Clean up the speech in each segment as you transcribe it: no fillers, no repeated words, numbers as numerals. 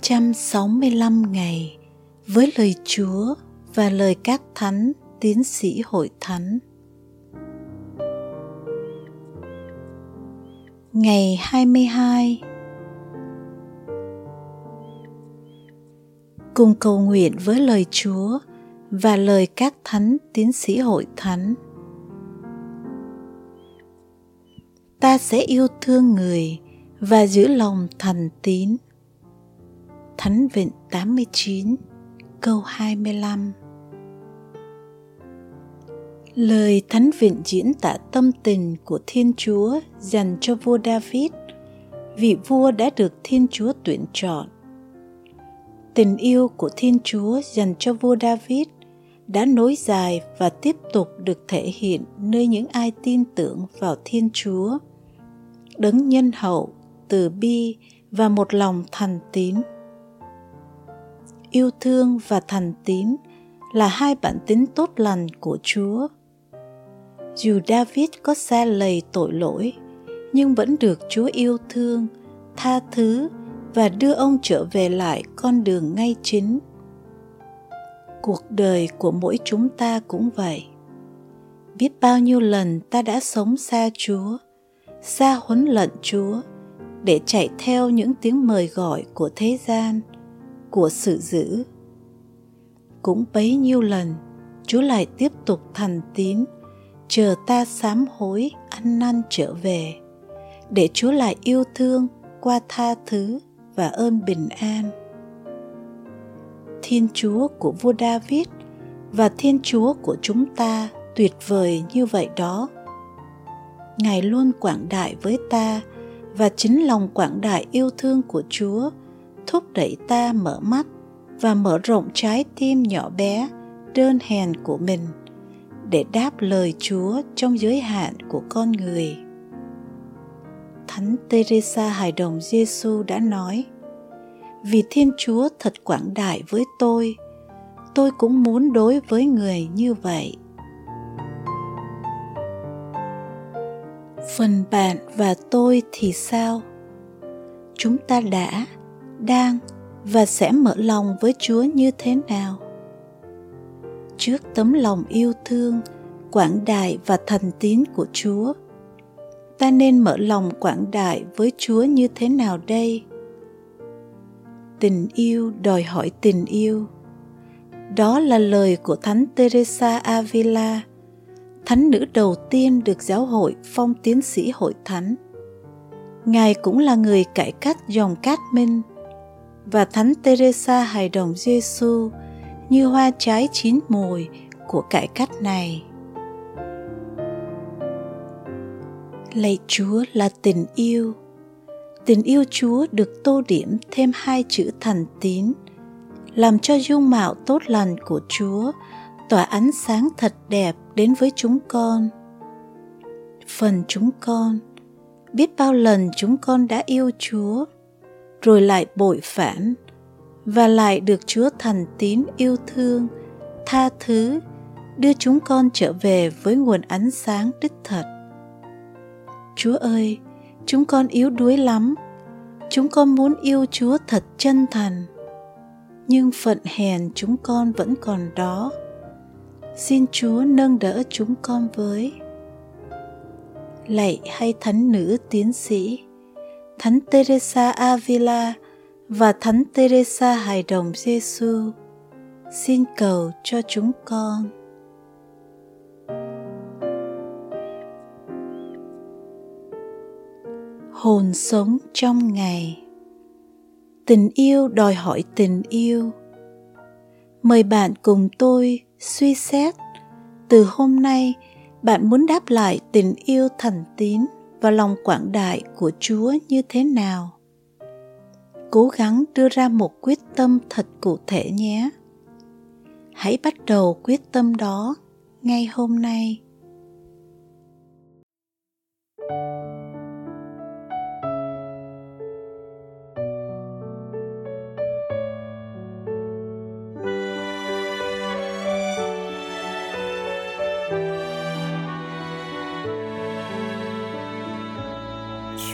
365 ngày với lời Chúa và lời các thánh tiến sĩ hội thánh. Ngày 22. Cùng cầu nguyện với lời Chúa và lời các thánh tiến sĩ hội thánh. Ta sẽ yêu thương người và giữ lòng thành tín. Thánh Vịnh 89, câu 25. Lời Thánh Vịnh diễn tả tâm tình của Thiên Chúa dành cho vua David, vị vua đã được Thiên Chúa tuyển chọn. Tình yêu của Thiên Chúa dành cho vua David đã nối dài và tiếp tục được thể hiện nơi những ai tin tưởng vào Thiên Chúa, đấng nhân hậu, từ bi và một lòng thành tín. Yêu thương và thành tín là hai bản tính tốt lành của Chúa. Dù David có sa lầy tội lỗi, nhưng vẫn được Chúa yêu thương, tha thứ và đưa ông trở về lại con đường ngay chính. Cuộc đời của mỗi chúng ta cũng vậy. Biết bao nhiêu lần ta đã sống xa Chúa, xa huấn lệnh Chúa, để chạy theo những tiếng mời gọi của thế gian, của sự dữ. Cũng bấy nhiêu lần, Chúa lại tiếp tục thành tín, chờ ta sám hối ăn năn trở về, để Chúa lại yêu thương qua tha thứ và ơn bình an. Thiên Chúa của vua David và Thiên Chúa của chúng ta tuyệt vời như vậy đó. Ngài luôn quảng đại với ta, và chính lòng quảng đại yêu thương của Chúa thúc đẩy ta mở mắt và mở rộng trái tim nhỏ bé, đơn hèn của mình để đáp lời Chúa trong giới hạn của con người. Thánh Têrêsa Hài Đồng Giêsu đã nói: "Vì Thiên Chúa thật quảng đại với tôi cũng muốn đối với người như vậy." Phần bạn và tôi thì sao? Chúng ta đã, đang và sẽ mở lòng với Chúa như thế nào? Trước tấm lòng yêu thương, quảng đại và thành tín của Chúa, ta nên mở lòng quảng đại với Chúa như thế nào đây? Tình yêu đòi hỏi tình yêu. Đó là lời của Thánh Têrêsa Avila, thánh nữ đầu tiên được giáo hội phong tiến sĩ hội thánh. Ngài cũng là người cải cách dòng Cát Minh, và Thánh Têrêsa Hài Đồng Giêsu như hoa trái chín mùi của cải cách này. Lạy Chúa là tình yêu. Tình yêu Chúa được tô điểm thêm hai chữ thành tín, làm cho dung mạo tốt lành của Chúa tỏa ánh sáng thật đẹp đến với chúng con. Phần chúng con, biết bao lần chúng con đã yêu Chúa, rồi lại bội phản, và lại được Chúa thành tín yêu thương, tha thứ, đưa chúng con trở về với nguồn ánh sáng đích thật. Chúa ơi, chúng con yếu đuối lắm, chúng con muốn yêu Chúa thật chân thành, nhưng phận hèn chúng con vẫn còn đó. Xin Chúa nâng đỡ chúng con với. Lạy hai thánh nữ tiến sĩ, Thánh Têrêsa Avila và Thánh Têrêsa Hài Đồng Giêsu, xin cầu cho chúng con. Hồn sống trong ngày. Tình yêu đòi hỏi tình yêu. Mời bạn cùng tôi suy xét, từ hôm nay bạn muốn đáp lại tình yêu thành tín và lòng quảng đại của Chúa như thế nào? Cố gắng đưa ra một quyết tâm thật cụ thể nhé. Hãy bắt đầu quyết tâm đó ngay hôm nay.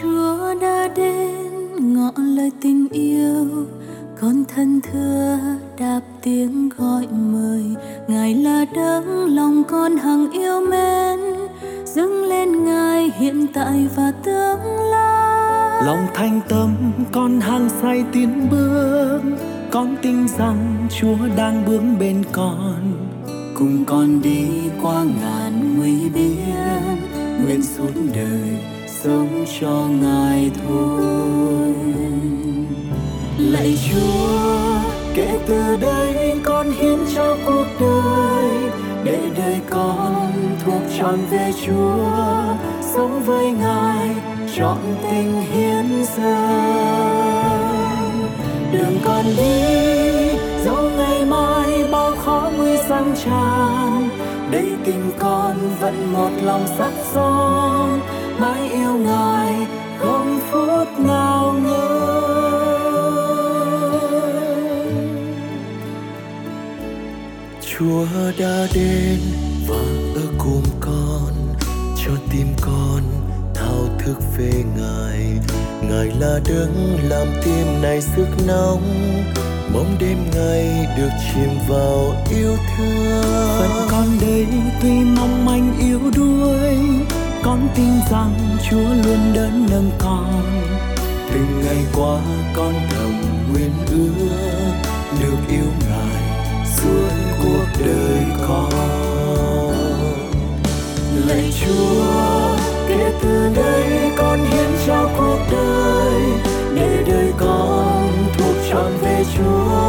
Chúa đã đến ngọn lời tình yêu Con thân thưa đáp tiếng gọi mời, Ngài là đấng lòng con hằng yêu mến, dâng lên Ngài hiện tại và tương lai. Lòng thanh tâm con hăng say tiến bước, con tin rằng Chúa đang bước bên con, cùng con đi qua ngàn nguy biến, nguyện suốt đời sống cho Ngài thôi. Lạy Chúa, kể từ đây con hiến trao cuộc đời, để đời con thuộc trọn về Chúa, sống với Ngài trọn tình hiến dâng. Đường con đi dẫu ngày mai bao khó nguy sang tràn, đây tình con vẫn một lòng sắt son, mãi yêu Ngài không phút nào ngơi. Chúa đã đến và ở cùng con, cho tim con thao thức về Ngài. Ngài là đấng làm tim này sức nóng, mong đêm ngày được chìm vào yêu thương. Phận con đây tuy mong manh yếu đuối, con tin rằng Chúa luôn đỡ nâng con. Từng ngày qua con thầm nguyện ước được yêu Ngài suốt cuộc đời con. Lạy Chúa, kể từ đây con hiến trao cuộc đời, để đời con thuộc trọn về Chúa,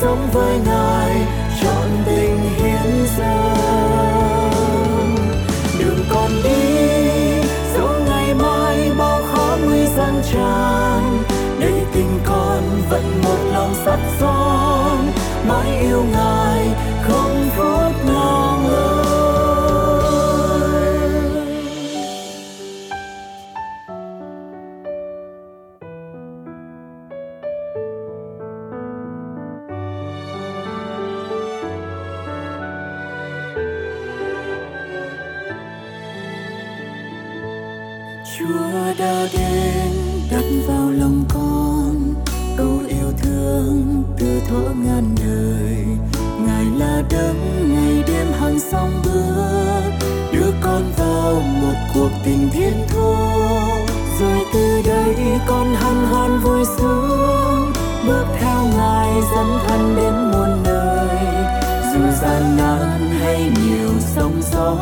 sống với Ngài trọn tình hiến dâng. Đường con đi dẫu ngày mai bao khó nguy gian tràn, để tình con vẫn một lòng sắt son, mãi yêu Ngài không phút nào ngơi. Chúa đã đến đặt vào lòng con câu yêu thương từ thuở ngàn đời. Ngài là đấng ngày đêm hằng song bước, đưa con vào một cuộc tình thiên thu. Rồi từ đây con hân hoan vui sướng, bước theo Ngài dẫn thân đến muôn nơi. Dù gian nan hay nhiều sóng gió,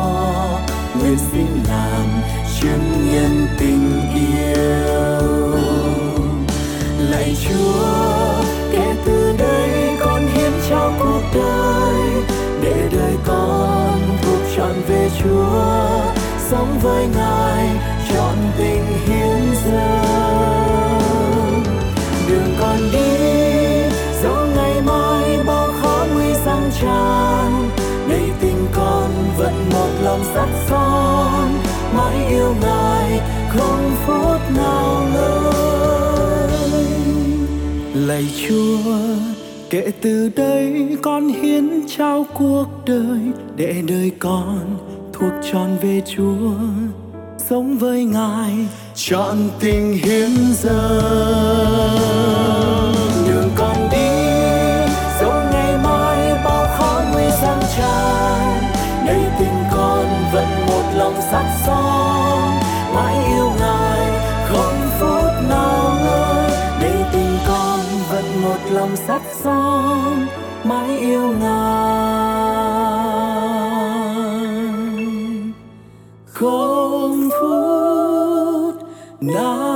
nguyện xin làm chứng nhân tình yêu. Lạy Chúa, kể từ đây con hiến trao cuộc đời, để đời con thuộc trọn về Chúa, sống với Ngài trọn tình hiến dâng. Đường con đi dẫu ngày mai bao khó nguy sang tràn, để tình con vẫn một lòng sắt son, mãi yêu Ngài không phút nào ngơi. Lạy Chúa, kể từ đây con hiến trao cuộc đời, để đời con thuộc trọn về Chúa, sống với Ngài trọn tình hiến dâng. Đường con đi dẫu ngày mai bao khó nguy gian tràn, để tình con vẫn một lòng sắt son, mãi yêu Ngài không phút nào ngơi. Để tình con vẫn một lòng sắt son, mãi yêu Ngài không phút nào.